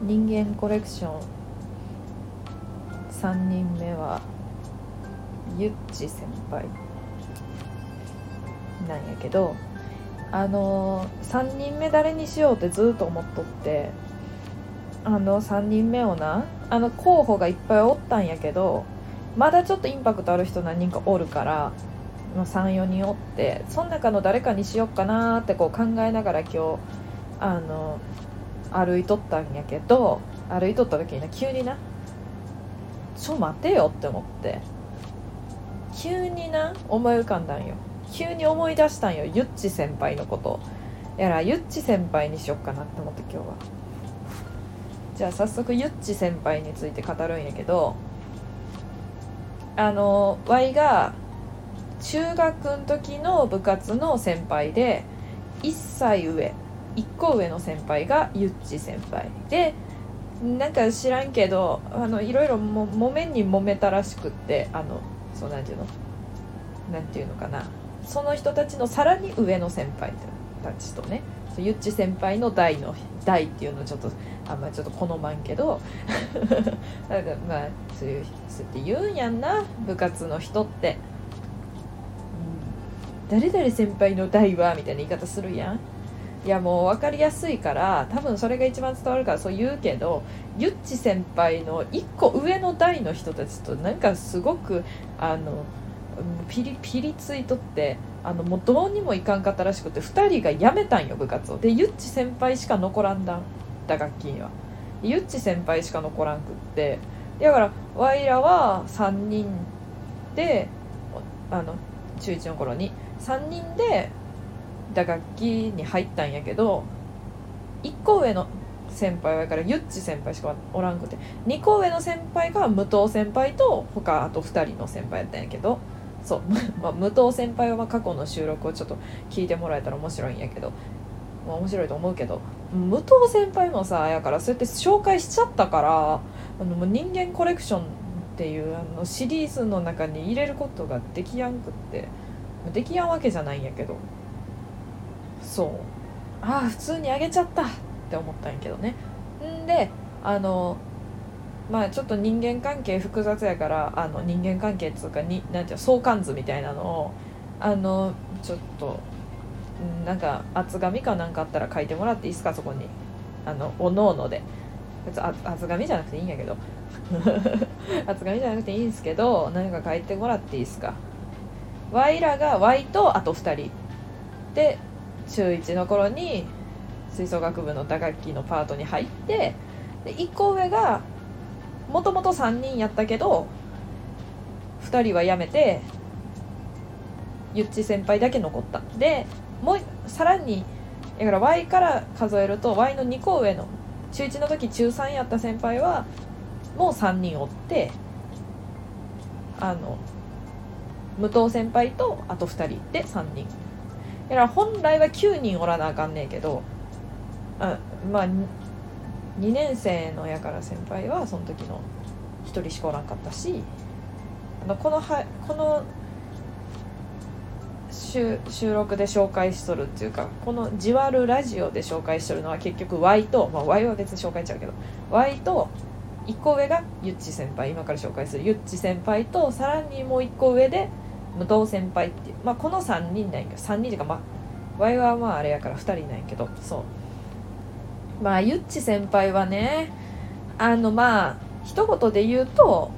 人間コレクション3人目はゆっち先輩なんやけど、3人目誰にしようってずっと思っとって、3人目をな、候補がいっぱいおったんやけど、まだちょっとインパクトある人何人かおるから、3、4人おって、その中の誰かにしよっかなってこう考えながら今日歩いとったんやけど、歩いとった時に急にな、ちょ待てよって思って、急にな思い浮かんだんよ。急に思い出したんよ、ゆっち先輩のこと。やらゆっち先輩にしよっかなって思って今日は。じゃあ早速ゆっち先輩について語るんやけど、ワイが中学の時の部活の先輩で1個上の先輩がゆっち先輩で、なんか知らんけどいろいろもめにもめたらしくって、そうなんていうのかな、その人たちのさらに上の先輩たちとね、ゆっち先輩の代っていうのちょっとあんまちょっと好まんけどなんかまあそうって言うんやんな、部活の人って、誰々先輩の代はみたいな言い方するやん。いやもう分かりやすいから多分それが一番伝わるからそう言うけど、ゆっち先輩の一個上の代の人たちとなんかすごくピリついとって、もうどうにもいかんかったらしくて、2人が辞めたんよ部活を。でゆっち先輩しか残らんだんだ、学期にはゆっち先輩しか残らんくって、だからわいらは3人で中1の頃に3人で打楽器に入ったんやけど、1個上の先輩はからゆっち先輩しかおらんくて、2個上の先輩が武藤先輩と他あと2人の先輩やったんやけど、そうまあ、武藤先輩は過去の収録をちょっと聞いてもらえたら面白いんやけど、まあ、面白いと思うけど、武藤先輩もさやからそうやって紹介しちゃったから、もう人間コレクションっていうシリーズの中に入れることができやんくって、できやんわけじゃないんやけど、そう普通にあげちゃったって思ったんやけどね。んでまあちょっと人間関係複雑やから、人間関係っつうかになんていう相関図みたいなのをちょっとなんか厚紙かなんかあったら書いてもらっていいですか、そこにおのおので、別に厚紙じゃなくていいんやけど厚紙じゃなくていいんですけど、何か書いてもらっていいですか。ワイらがワイとあと2人で中1の頃に吹奏楽部の打楽器のパートに入って、で1個上がもともと3人やったけど2人は辞めてゆっち先輩だけ残った。でもうさらにだから Y から数えると Y の2個上の中1の時中3やった先輩はもう3人おって、武藤先輩とあと2人で3人、だから本来は9人おらなあかんねんけど、まあ2年生のやから先輩はその時の1人しかおらんかったし、この収録で紹介しとるっていうか、このじわるラジオで紹介しとるのは結局 Y と、まあ、Y は別に紹介しちゃうけど Y と1個上がゆっち先輩、今から紹介するゆっち先輩とさらにもう1個上で武藤先輩っていう、まあ、この3人なんやけど、3人っていうか、まあ、ワイはまああれやから2人なんやけど、そうまあゆっち先輩はね、まあ一言で言うと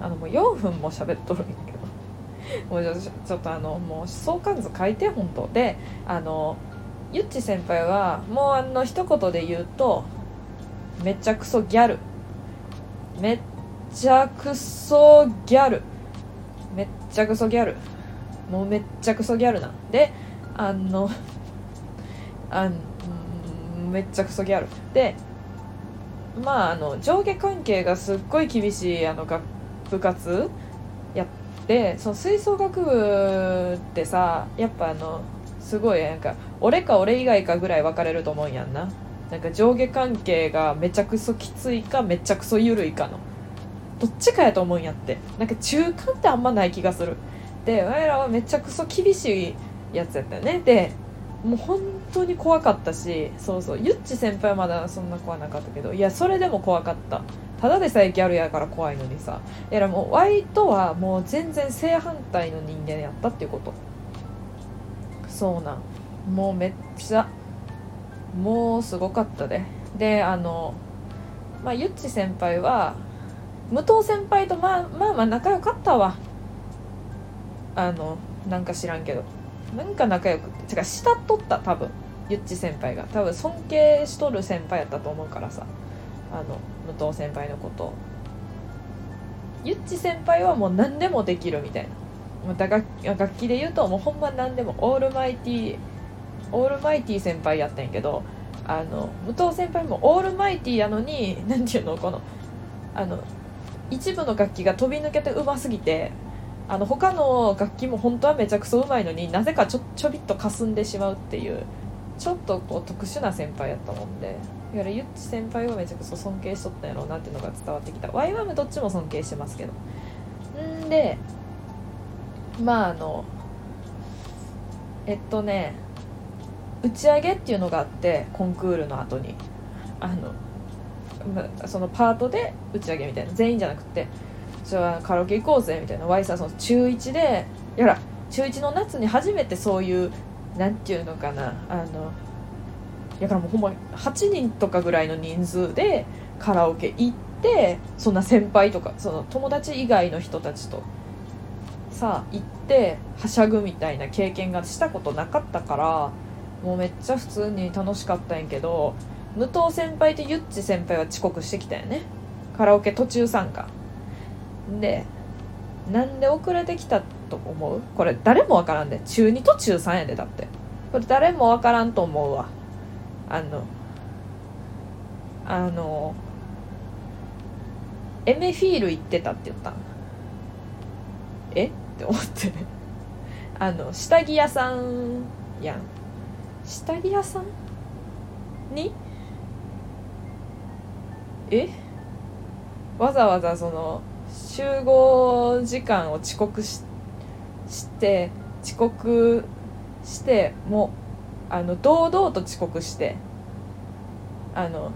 もう4分も喋っとるんやけどもうちょっともう相関図書いて本当で、ゆっち先輩はもう一言で言うとめちゃくそギャル、めっちゃくそギャル、もうめっちゃくそギャルなんで、めっちゃくそギャルで、まあ上下関係がすっごい厳しい部活やって、その吹奏楽部ってさやっぱすごいなんか俺か俺以外かぐらい分かれると思うんやんな、なんか上下関係がめちゃくそきついかめちゃくそ緩いかのどっちかやと思うんやって、なんか中間ってあんまない気がする。て、我らはめちゃくそ厳しいやつやったよね。でもう本当に怖かったし、そうそう、ゆっち先輩はまだそんな怖なかったけど、いやそれでも怖かった。ただでさえギャルやから怖いのにさ、いやもうワイとはもう全然正反対の人間やったっていうこと。そうなん、もうめっちゃもうすごかったで、でまあゆっち先輩は武藤先輩とまあ仲良かったわ。なんか知らんけど、なんか仲良くて、違う、慕っとった多分ゆっち先輩が、多分尊敬しとる先輩やったと思うからさ、武藤先輩のことを。ゆっち先輩はもう何でもできるみたいな、楽器で言うともうほんま何でもオールマイティー先輩やったんやけど、武藤先輩もオールマイティーやのに、なんていうの、この一部の楽器が飛び抜けてうますぎて、他の楽器も本当はめちゃくそうまいのになぜかちょびっと霞んでしまうっていう、ちょっとこう特殊な先輩やったもんで、いわゆるゆっち先輩をめちゃくちゃ尊敬しとったんやろうなっていうのが伝わってきた。ワイワムどっちも尊敬してますけど、んでまあ打ち上げっていうのがあって、コンクールの後にそのパートで打ち上げみたいな、全員じゃなくてじゃあカラオケ行こうぜみたいな。ワイさんその中1でやら中1の夏に初めてそういう、なんていうのかな、だからもうほんま8人とかぐらいの人数でカラオケ行って、そんな先輩とかその友達以外の人たちとさ行ってはしゃぐみたいな経験がしたことなかったから、もうめっちゃ普通に楽しかったんやけど、武藤先輩とゆっち先輩は遅刻してきたよね、カラオケ途中参加で。なんで遅れてきたと思う？これ誰もわからんで、中2と中3やで、だってこれ誰もわからんと思うわ。エメフィール行ってたって言ったん、え？って思って下着屋さんやん、下着屋さんにわざわざその集合時間を遅刻してもう堂々と遅刻して、10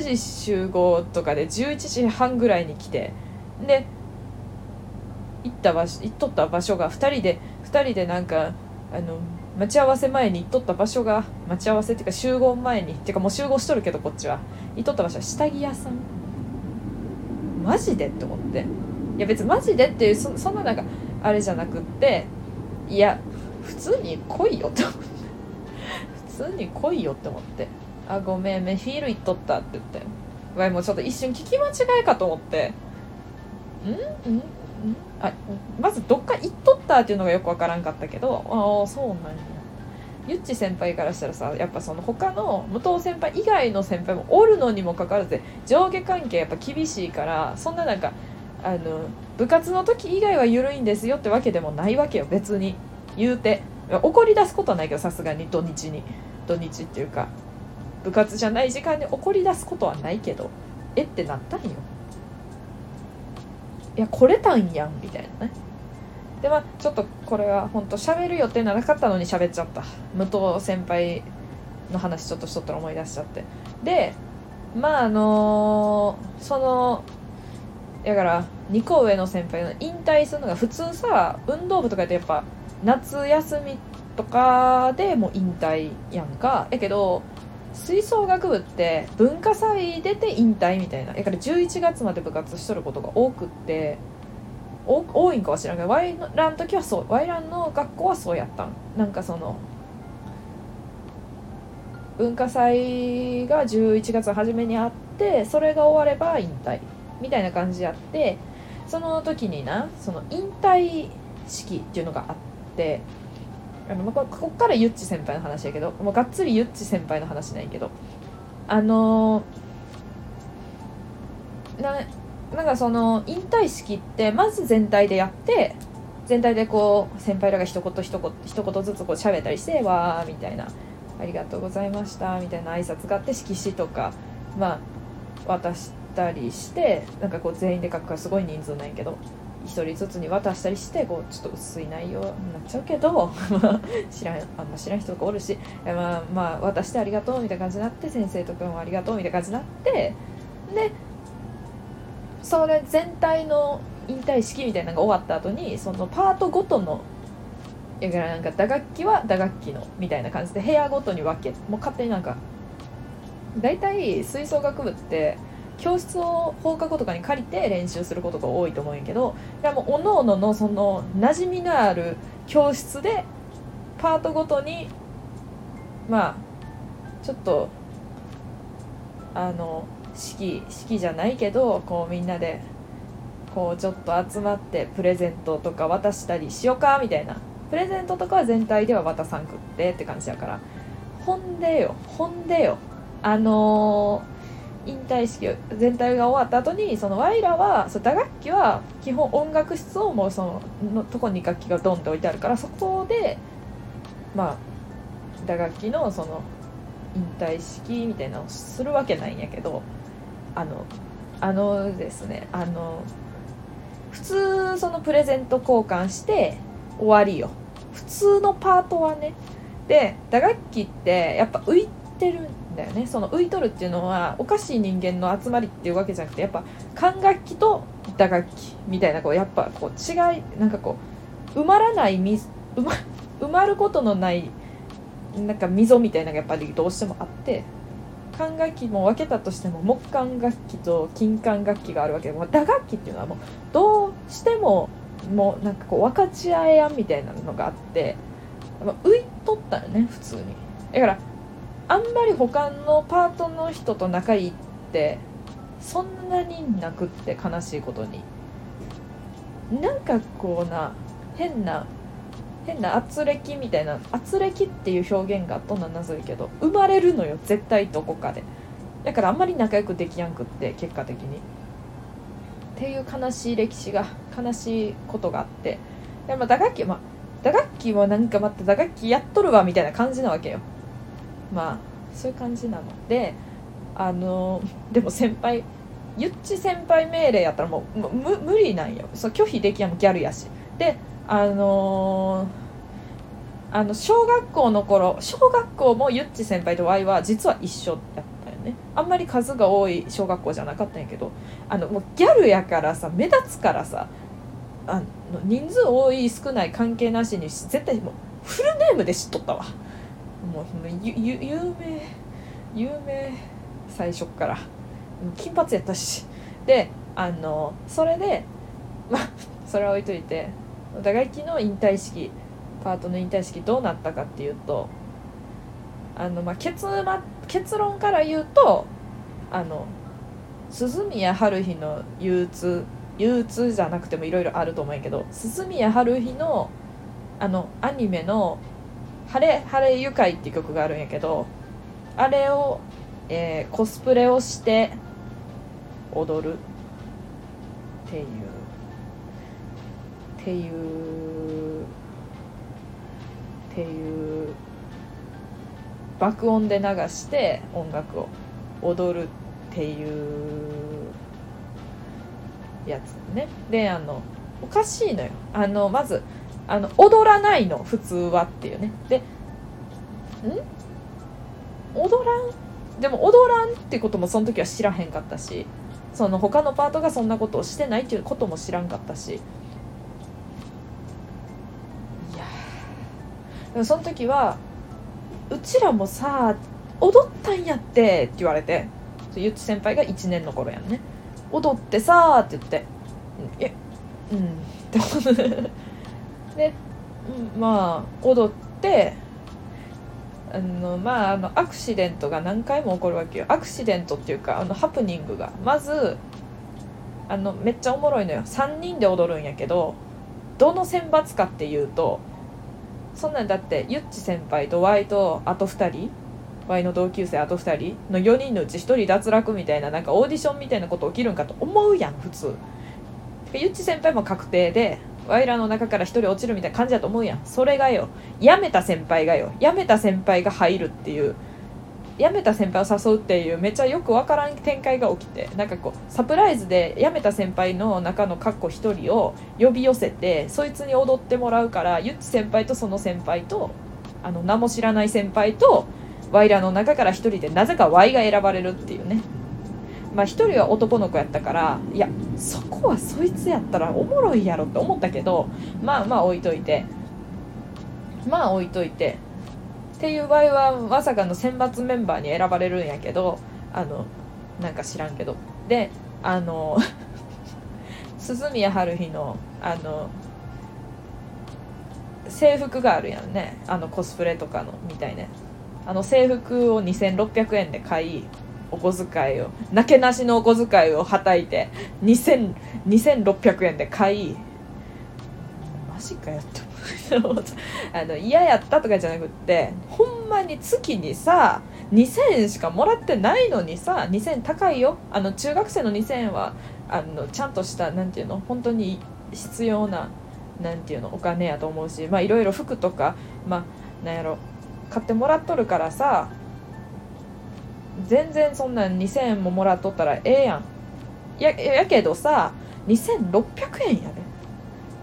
時集合とかで11時半ぐらいに来て、で行っとった場所が2人でなんか待ち合わせ前に行っとった場所が、待ち合わせっていうか集合前にっていうか、もう集合しとるけどこっちは行っとった場所は下着屋さん。マジでって思って、いや別にマジでっていう そんななんかあれじゃなくって、いや普通に来いよって思って普通に来いよって思って、あごめんメフィール行っとったって言って、わいもうちょっと一瞬聞き間違いかと思って、んあまずどっか行っとったっていうのがよくわからんかったけど、ああそうなんや。ゆっち先輩からしたらさ、やっぱその他の武藤先輩以外の先輩もおるのにもかかわらず上下関係やっぱ厳しいから、そんななんか部活の時以外は緩いんですよってわけでもないわけよ別に。言うて怒り出すことはないけど、さすがに土日っていうか部活じゃない時間に怒り出すことはないけど、えってなったんよ。いや来れたんやんみたいなね。でまあちょっとこれは本当喋る予定なかったのに喋っちゃった、武藤先輩の話ちょっとしとったら思い出しちゃって。でまあそのだから2個上の先輩の引退するのが普通さ、運動部とかってやっぱ夏休みとかでもう引退やんか。やけど吹奏楽部って文化祭出て引退みたいな、だから11月まで部活しとることが多くって、多いんかは知らんけど、ワイランの時はそう、ワイランの学校はそうやったん。なんかその文化祭が11月初めにあって、それが終われば引退みたいな感じやって、その時になその引退式っていうのがあって、こっからゆっち先輩の話やけど、もうがっつりゆっち先輩の話なんやけど、なんかその引退式ってまず全体でやって、全体でこう先輩らが一言ずつこう喋ったりして、わーみたいな、ありがとうございましたみたいな挨拶があって、色紙とかまあ渡したりして、なんかこう全員で書くからすごい人数なんやけど、一人ずつに渡したりして、こうちょっと薄い内容になっちゃうけど知らん人とかおるし、まあ渡してありがとうみたいな感じになって、先生とかもありがとうみたいな感じになって、でそれ全体の引退式みたいなのが終わった後に、そのパートごとのなんか打楽器は打楽器のみたいな感じで部屋ごとに分け、もう勝手になんかだいたい吹奏楽部って教室を放課後とかに借りて練習することが多いと思うんやけど、でもおのおののその馴染みのある教室でパートごとにまあちょっと式じゃないけど、こうみんなでこうちょっと集まってプレゼントとか渡したりしようかみたいな。プレゼントとかは全体では渡さんくってって感じやから、ほんでよ引退式全体が終わった後に、そのワイラは打楽器は基本音楽室をもうそのとこに楽器がドンって置いてあるから、そこでまあ打楽器のその引退式みたいなのをするわけないんやけど、ですね、普通そのプレゼント交換して終わりよ、普通のパートはね。で打楽器ってやっぱ浮いてるんだよね。その浮いとるっていうのはおかしい人間の集まりっていうわけじゃなくて、やっぱ管楽器と打楽器みたいな、こうやっぱこう違い、なんかこう埋まらない埋まることのないなんか溝みたいなのがやっぱりどうしてもあって、管楽器も分けたとしても木管楽器と金管楽器があるわけで、打楽器っていうのはもうどうしてももうなんかこう分かち合えやんみたいなのがあって、浮いとったよね普通に。だからあんまり他のパートの人と仲いいってそんなになくって、悲しいことになんかこうな変な圧力みたいな、圧力っていう表現がどんな謎いけど生まれるのよ絶対どこかで。だからあんまり仲良くできやんくって結果的にっていう悲しいことがあって、でも打楽器もなんかまた打楽器やっとるわみたいな感じなわけよ。まあそういう感じなので、でも先輩ゆっち先輩命令やったらもう無理なんよ、そう拒否できやん、ギャルやし。で小学校もゆっち先輩とワイは実は一緒やったよね。あんまり数が多い小学校じゃなかったんやけど、もうギャルやからさ、目立つからさ、人数多い少ない関係なしに絶対もうフルネームで知っとったわ。もう有名最初から金髪やったし。でそれでまあそれは置いといて、打楽器の引退式、パートの引退式どうなったかっていうと、結論から言うと、鈴宮春日の憂鬱じゃなくてもいろいろあると思うんやけど、鈴宮春日のアニメの晴れ愉快っていう曲があるんやけど、あれを、コスプレをして踊るっていう爆音で流して音楽を踊るっていうやつね。でおかしいのよ、まず踊らないの普通はっていうね。で踊らんってこともその時は知らへんかったし、その他のパートがそんなことをしてないっていうことも知らんかったし、でもその時はうちらもさ踊ったんやってって言われて、ゆっち先輩が1年の頃やんね、踊ってさって言って、でまあ踊ってアクシデントが何回も起こるわけよ。アクシデントっていうかハプニングがまずめっちゃおもろいのよ。3人で踊るんやけど、どの選抜かっていうと、そんなんだってゆっち先輩と Y とあと2人、 Y の同級生あと2人の4人のうち1人脱落みたいな、なんかオーディションみたいなこと起きるんかと思うやん普通。ゆっち先輩も確定で Y らの中から1人落ちるみたいな感じだと思うやん。それがよ、辞めた先輩が入るっていう辞めた先輩を誘うっていうめっちゃよくわからん展開が起きて、なんかこうサプライズで辞めた先輩の中のかっこ一人を呼び寄せて、そいつに踊ってもらうから、ゆっち先輩とその先輩と名も知らない先輩とワイらの中から一人でなぜかワイが選ばれるっていうね。まあ一人は男の子やったから、いやそこはそいつやったらおもろいやろって思ったけど、まあ置いといてっていう場合はまさかの選抜メンバーに選ばれるんやけど、なんか知らんけど、で涼宮ハルヒの制服があるやんね、コスプレとかのみたいね。制服を2600円で買い、お小遣いをなけなしのお小遣いをはたいて2600円で買い、マジかよって嫌やったとかじゃなくって、ほんまに月にさ2000円しかもらってないのにさ、2000円高いよ、中学生の2000円はちゃんとしたなんていうの、本当に必要ななんていうのお金やと思うし、まあいろいろ服とかまあなんやろ買ってもらっとるからさ、全然そんな2000円ももらっとったらええやん。やけどさ2600円やで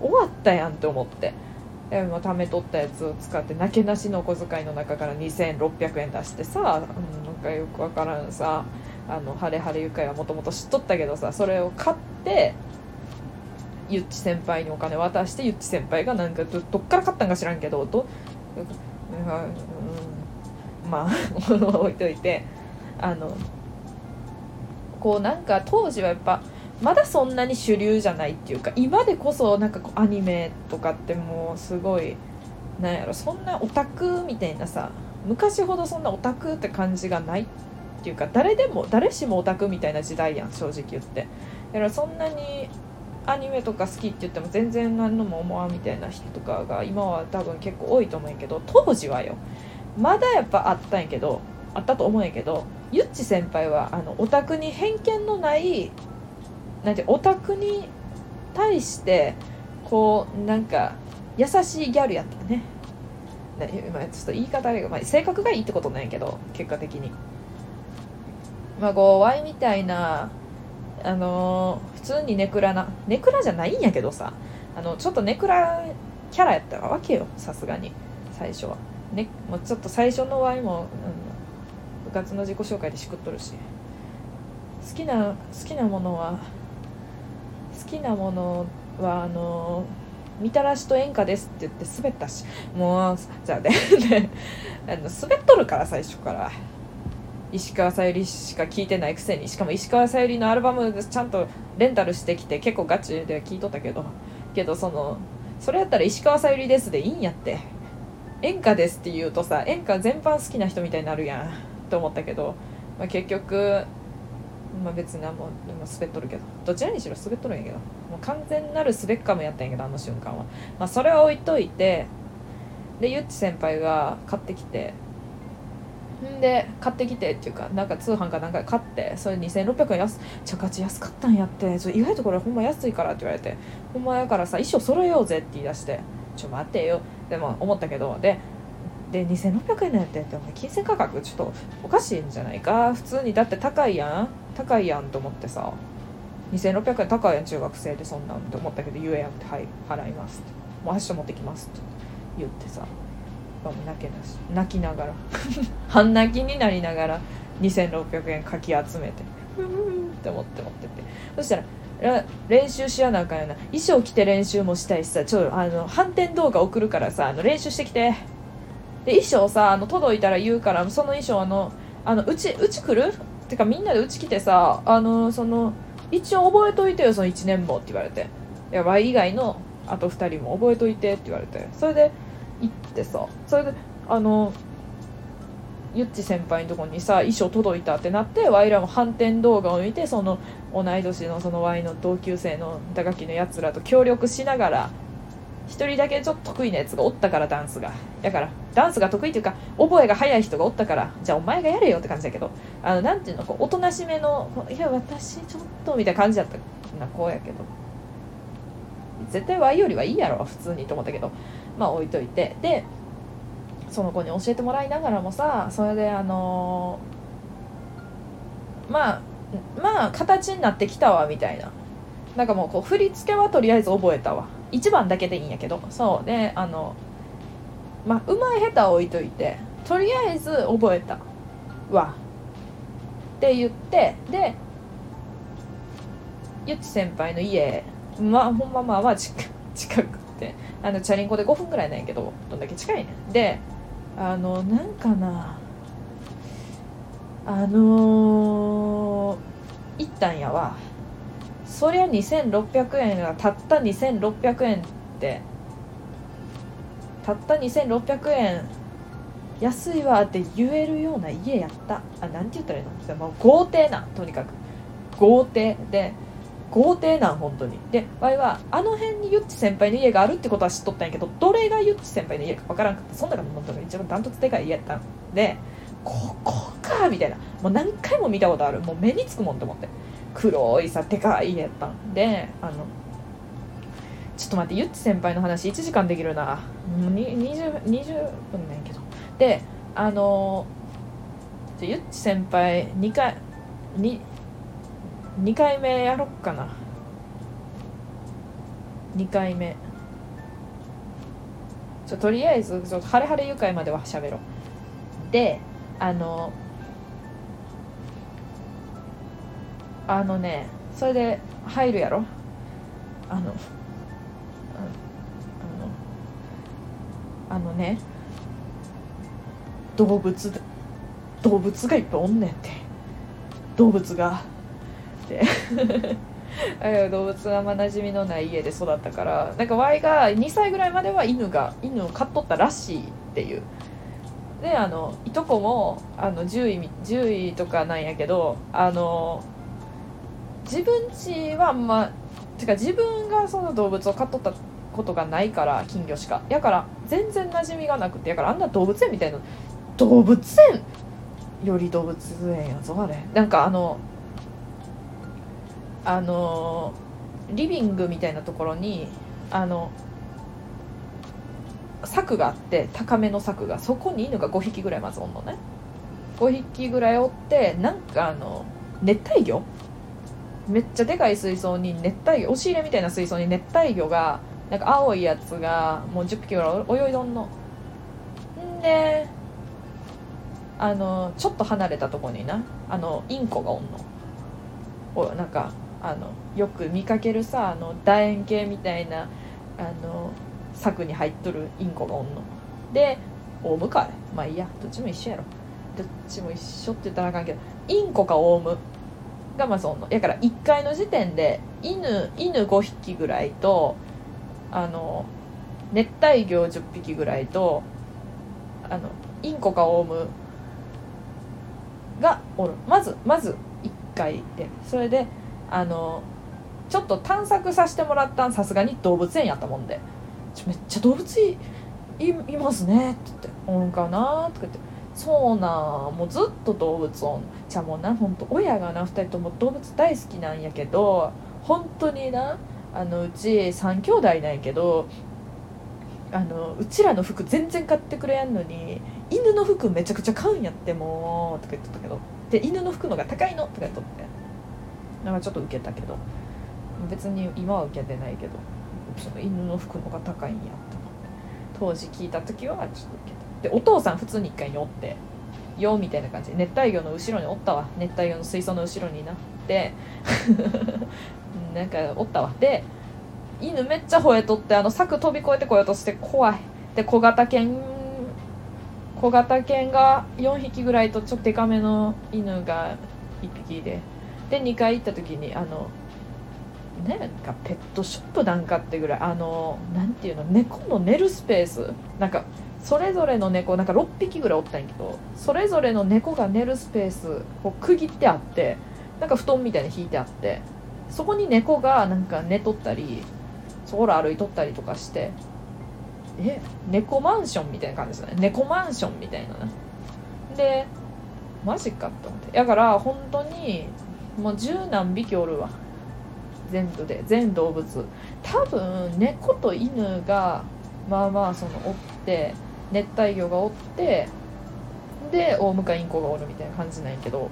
終わったやんって思って、貯めとったやつを使ってなけなしのお小遣いの中から2600円出してさ、なんかよくわからんさハレハレ愉快はもともと知っとったけどさ、それを買ってゆっち先輩にお金渡して、ゆっち先輩がなんかどっから買ったんか知らんけどと、まあ置いといて、こうなんか当時はやっぱまだそんなに主流じゃないっていうか、今でこそなんかこうアニメとかってもうすごいなんやろ、そんなオタクみたいなさ、昔ほどそんなオタクって感じがないっていうか、誰しもオタクみたいな時代やん正直言って。だからそんなにアニメとか好きって言っても全然何のも思わんみたいな人とかが今は多分結構多いと思うんやけど、当時はよまだやっぱあったんやけど、あったと思うんやけど、ゆっち先輩はオタクに偏見のないなんてオタクに対してこうなんか優しいギャルやったね。今ちょっと言い方が、性格がいいってことなんやけど、結果的にまあこうワイみたいな普通にネクラじゃないんやけどさ、ちょっとネクラキャラやったわけよ、さすがに最初はね。もうちょっと最初のワイも、部活の自己紹介でしくっとるし、好きなものはみたらしと演歌ですって言って滑ったし、もうじゃあね滑っとるから最初から石川さゆりしか聴いてないくせに、しかも石川さゆりのアルバムちゃんとレンタルしてきて結構ガチで聴いとったけどそれやったら石川さゆりですでいいんやって、演歌ですって言うとさ演歌全般好きな人みたいになるやんと思ったけど、結局別にもう滑っとるけど、どちらにしろ滑っとるんやけど、もう完全なるスベッカムやったんやけど、あの瞬間はそれは置いといて、でゆっち先輩が買ってきてっていうか、なんか通販かなんか買って、それ2600円ガチ安かったんやって、意外とこれほんま安いからって言われて、ほんまやからさ衣装揃えようぜって言い出して、ちょ待てよでも思ったけど、で2600円なんて金銭価格ちょっとおかしいんじゃないか、普通にだって高いやんと思ってさ、2600円高いやん中学生でそんなんって思ったけど、言えやんって、はい払いますって、もう明日持ってきますって言ってさ、泣きながら半泣きになりながら2600円かき集めてって持って、そしたら練習しやなあかんよな、衣装着て練習もしたいしさ、ちょっと反転動画送るからさ練習してきて、で衣装さ届いたら言うから、その衣装うち来るってかみんなでうち来てさ、一応覚えといてよその1年もって言われて、いやワイ以外のあと2人も覚えといてって言われて、それで行ってさ、それでゆっち先輩のとこにさ衣装届いたってなって、ワイらも反転動画を見て、その同い年のそのワイの同級生の高木のやつらと協力しながら、一人だけちょっと得意なやつがおったから、ダンスが得意というか覚えが早い人がおったから、じゃあお前がやれよって感じだけど、なんていうのこうおとなしめの、いや私ちょっとみたいな感じだったな子やけど、絶対 Y よりはいいやろ普通にと思ったけど、まあ置いといて、でその子に教えてもらいながらもさ、それでまあ形になってきたわみたいな、なんかもうこう振り付けはとりあえず覚えたわ、1番だけでいいんやけど、そうでまあうまい下手は置いといてとりあえず覚えたわって言って、でゆっち先輩の家、まあほんままあは近くってチャリンコで5分くらいなんやけど、どんだけ近いねんで、なんかな行ったんやわ。そりゃ2600円がたった2600円ってたった2600円安いわって言えるような家やった。あ、なんて言ったらいいの、もう豪邸な、とにかく豪邸で豪邸なん本当に。でわいはあの辺にゆっち先輩の家があるってことは知っとったんやけど、どれがゆっち先輩の家か分からんくて、そんなのも一番ダントツでかい家やったんで、ここかみたいな、もう何回も見たことある、もう目につくもんと思って、黒いさでかい家やったんで、ちょっと待って、ゆっち先輩の話1時間できるな、20分なんやけど、でゆっち先輩2回目やろっかな、2回目、とりあえずちょっとハレハレ愉快までは喋ろう。でね、それで入るやろ、ね、動物がいっぱいおんねんって、動物がって動物があんま馴染みのない家で育ったから、なんか Y が2歳ぐらいまでは犬を飼っとったらしいっていう。でいとこも獣医とかなんやけど、自分家はあんま、てか自分がその動物を飼っとったことがないから、金魚しかやから全然馴染みがなくて、やからあんな動物園みたいな、動物園より動物園やぞあれ、なんかリビングみたいなところに柵があって、高めの柵が、そこに犬が5匹ぐらいまずおんのね、5匹ぐらいおって、なんか熱帯魚、めっちゃでかい水槽に熱帯魚、押し入れみたいな水槽に熱帯魚が、なんか青いやつがもう10匹ぐらい泳いどんのんで、ちょっと離れたとこになインコがおんの、なんかよく見かけるさ、楕円形みたいな柵に入っとるインコがおんので、オウムかあれ、まあいいや、どっちも一緒やろ、どっちも一緒って言ったらあかんけど、インコかオウムがまずおんのやから、1階の時点で犬5匹ぐらいと熱帯魚10匹ぐらいとインコかオウムがおる、まず1階で。それでちょっと探索させてもらったん、さすがに動物園やったもんで、めっちゃ動物 いますねって言って、おんかなって言って、そうなん、もうずっと動物おん、じゃあもうな、ほんと親がな2人とも動物大好きなんやけど、本当になうち3兄弟なんやけど、うちらの服全然買ってくれやんのに、犬の服めちゃくちゃ買うんやってもうとか言ってたけど、で犬の服のが高いのとか言っとって、なんかちょっとウケたけど、別に今はウケてないけど、犬の服のが高いんやって当時聞いた時はちょっとウケた。でお父さん普通に1階におってよみたいな感じで、熱帯魚の後ろにおったわ、熱帯魚の水槽の後ろになってなんかおったわ。で犬めっちゃ吠えとって、柵飛び越えてこようとして怖いで、小型犬が4匹ぐらいと、ちょっとデカめの犬が1匹で2階行った時になんかペットショップなんかってぐらい、なんていうの、猫の寝るスペース、なんかそれぞれの猫、なんか6匹ぐらいおったんやけど、それぞれの猫が寝るスペースを区切ってあって、なんか布団みたいに引いてあって、そこに猫がなんか寝とったり、そこら歩いとったりとかして、猫マンションみたいな感じですね、猫マンションみたいなね。でマジかって思って、だから本当にもう10何匹おるわ全部で、全動物多分猫と犬がまあまあおって、熱帯魚がおってで大向インコがおるみたいな感じなんやけど、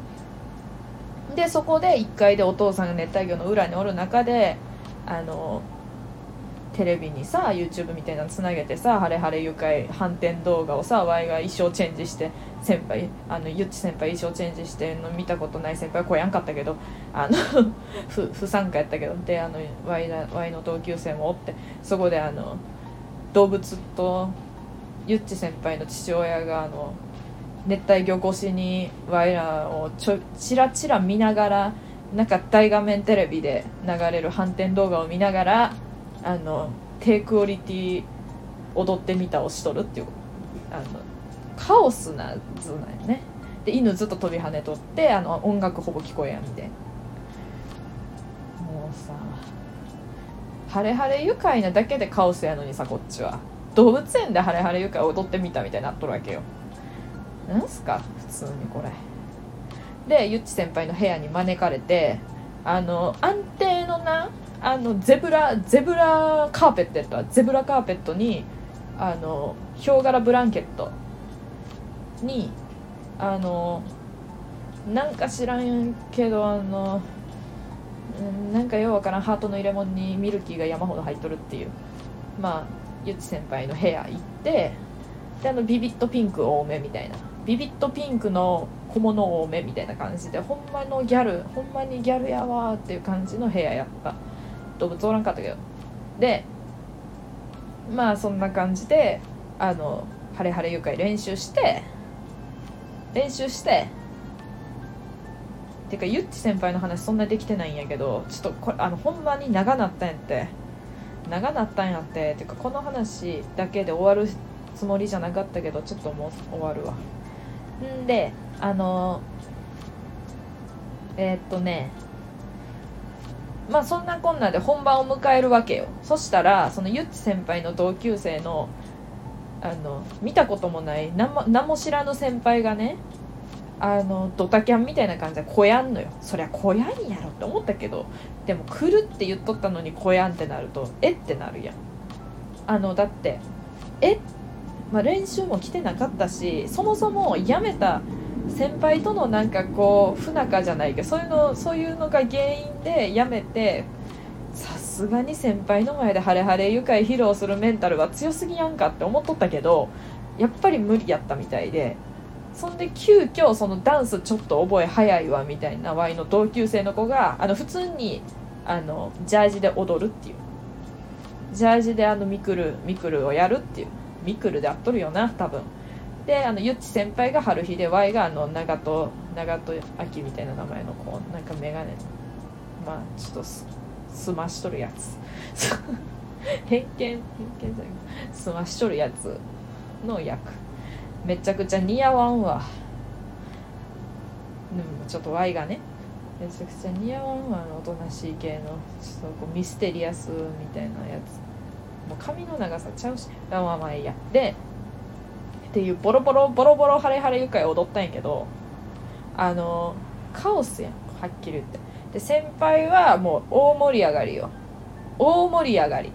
でそこで1階でお父さんが熱帯魚の裏におる中でテレビにさ YouTube みたいなのつなげてさ、ハレハレ愉快反転動画をさ、ワイが衣装チェンジして先輩ゆっち先輩衣装チェンジしてんの見たことない先輩はこうやんかったけど不参加やったけど、でワイの同級生もおって、そこで動物とゆっち先輩の父親が熱帯魚越しにワイらをチラチラ見ながら、なんか大画面テレビで流れる反転動画を見ながら低クオリティ踊ってみたをしとるっていうカオスな図なんよね。で犬ずっと飛び跳ねとって音楽ほぼ聞こえやんみたいな。もうさハレハレ愉快なだけでカオスやのにさ、こっちは動物園でハレハレ愉快踊ってみたみたいになっとるわけよ。なんすか普通にこれで。ゆっち先輩の部屋に招かれて安定のなゼブラカーペットやったわ。ゼブラカーペットにヒョウ柄ブランケットになんか知らんけどなんかようわからんハートの入れ物にミルキーが山ほど入っとるっていう。まあゆっち先輩の部屋行ってでビビットピンク多めみたいな、ビビットピンクの小物多めみたいな感じで、ほんまのギャルほんまにギャルやわーっていう感じの部屋やった。動物おらんかったけど。でまあそんな感じでハレハレ愉快練習しててかゆっち先輩の話そんなできてないんやけど、ちょっとこれほんまに長なったんやっててかこの話だけで終わるつもりじゃなかったけど、ちょっともう終わるわ。んでまあそんなこんなで本番を迎えるわけよ。そしたらそのゆっち先輩の同級生の見たこともない名も知らぬ先輩がねドタキャンみたいな感じでこやんのよ。そりゃこやんやろって思ったけど、でも来るって言っとったのにこやんってなるとえってなるやん。だってまあ、練習も来てなかったし、そもそも辞めた先輩とのなんかこう不仲じゃないけどそういうのが原因で辞めて、さすがに先輩の前でハレハレ愉快披露するメンタルは強すぎやんかって思っとったけど、やっぱり無理やったみたいで、そんで急遽そのダンスちょっと覚え早いわみたいなワイの同級生の子が普通にジャージで踊るっていう、ジャージでミクルをやるっていう、ミクルであっとるよな多分。でゆっち先輩が春日で Y が長戸秋みたいな名前の子、なんかメガネまあちょっとすましとるやつ偏見じゃないすましとるやつの役めちゃくちゃ似合わんわ。でもちょっと Y がねめちゃくちゃ似合わんわ、おとなしい系のちょっとこうミステリアスみたいなやつ、もう髪の長さちゃうし、まあまあいいやでっていうボロボロハレハレ愉快踊ったんやけどカオスやんはっきり言って。で先輩はもう大盛り上がり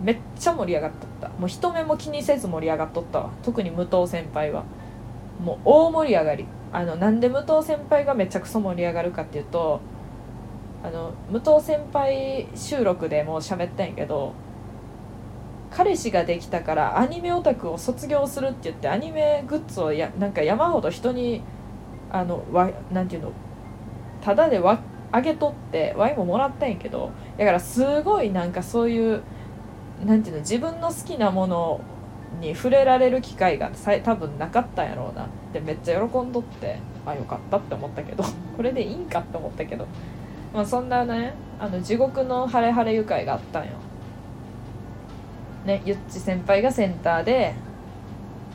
めっちゃ盛り上がっとった。もう人目も気にせず盛り上がっとったわ。特に武藤先輩はもう大盛り上がり。なんで武藤先輩がめちゃくそ盛り上がるかっていうと武藤先輩収録でもう喋ったんやけど、彼氏ができたからアニメオタクを卒業するって言ってアニメグッズをなんか山ほど人になんていうのタダであげとってワイももらったんやけど、だからすごいなんかそういうなんていうの自分の好きなものに触れられる機会が多分なかったんやろうなってめっちゃ喜んどって、あよかったって思ったけどこれでいいんかって思ったけど、まあそんなね地獄のハレハレ愉快があったんよね。ゆっち先輩がセンターで、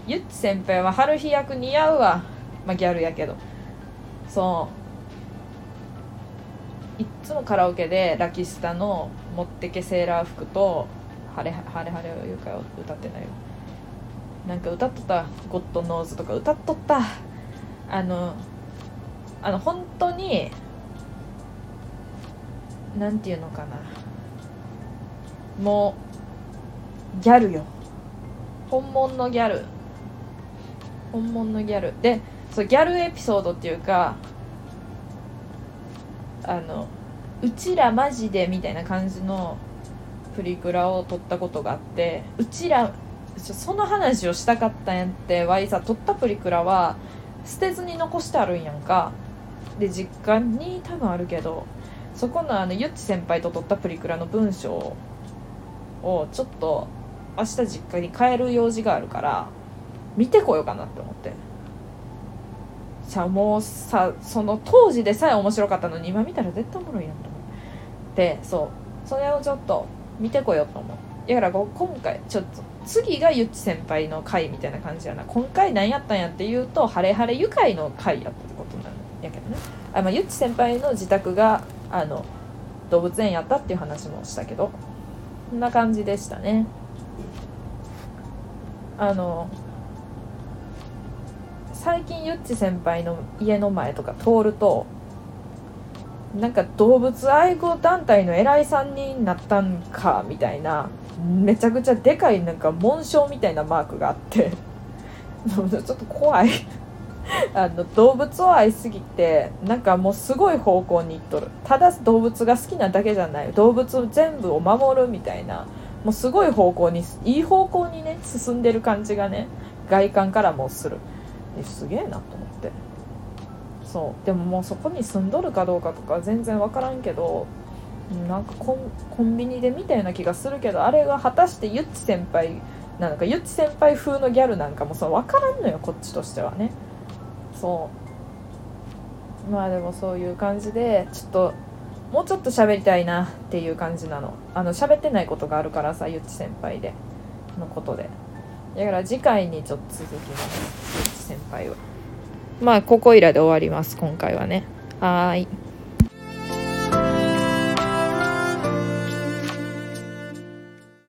ゆっち先輩は春日役似合うわ、まあギャルやけど、そういっつもカラオケでラキスタのもってけセーラー服とハレハレ愉快を歌ってないよ、なんか歌っとったゴッドノーズとか歌っとった。本当になんていうのかな、もうギャルよ本物のギャルで、そう、ギャルエピソードっていうか、うちらマジでみたいな感じのプリクラを撮ったことがあって、うちらその話をしたかったんやって。わいさ、撮ったプリクラは捨てずに残してあるんやんか。で実家に多分あるけど、そこのゆっち先輩と撮ったプリクラの文章をちょっと明日実家に帰る用事があるから見てこようかなって思って。じゃあもうさ、その当時でさえ面白かったのに今見たら絶対おもろいやんと思って、そうそれをちょっと見てこようと思う。だから今回ちょっと次がゆっち先輩の回みたいな感じやな。今回何やったんやって言うと、ハレハレ愉快の回やったってことなんやけどね。ゆっち先輩の自宅が動物園やったっていう話もしたけど、こんな感じでしたね。最近ゆっち先輩の家の前とか通ると、なんか動物愛護団体の偉いさんになったんかみたいな、めちゃくちゃでかいなんか紋章みたいなマークがあってちょっと怖い動物を愛しすぎて、なんかもうすごい方向に行っとる。ただ動物が好きなだけじゃない、動物全部を守るみたいな、もうすごい方向に、いい方向にね進んでる感じがね、外観からもする。すげえなと思って。そうでももうそこに住んどるかどうかとか全然分からんけど、なんかコンビニで見たような気がするけど、あれが果たしてゆっち先輩なのか、ゆっち先輩風のギャルなんかもそう分からんのよ、こっちとしてはね。そうまあでもそういう感じで、ちょっともうちょっと喋りたいなっていう感じなの。喋ってないことがあるからさ、ゆっち先輩でのことで。だから次回にちょっと続きます。ゆっち先輩はまあここいらで終わります、今回はね。はーい。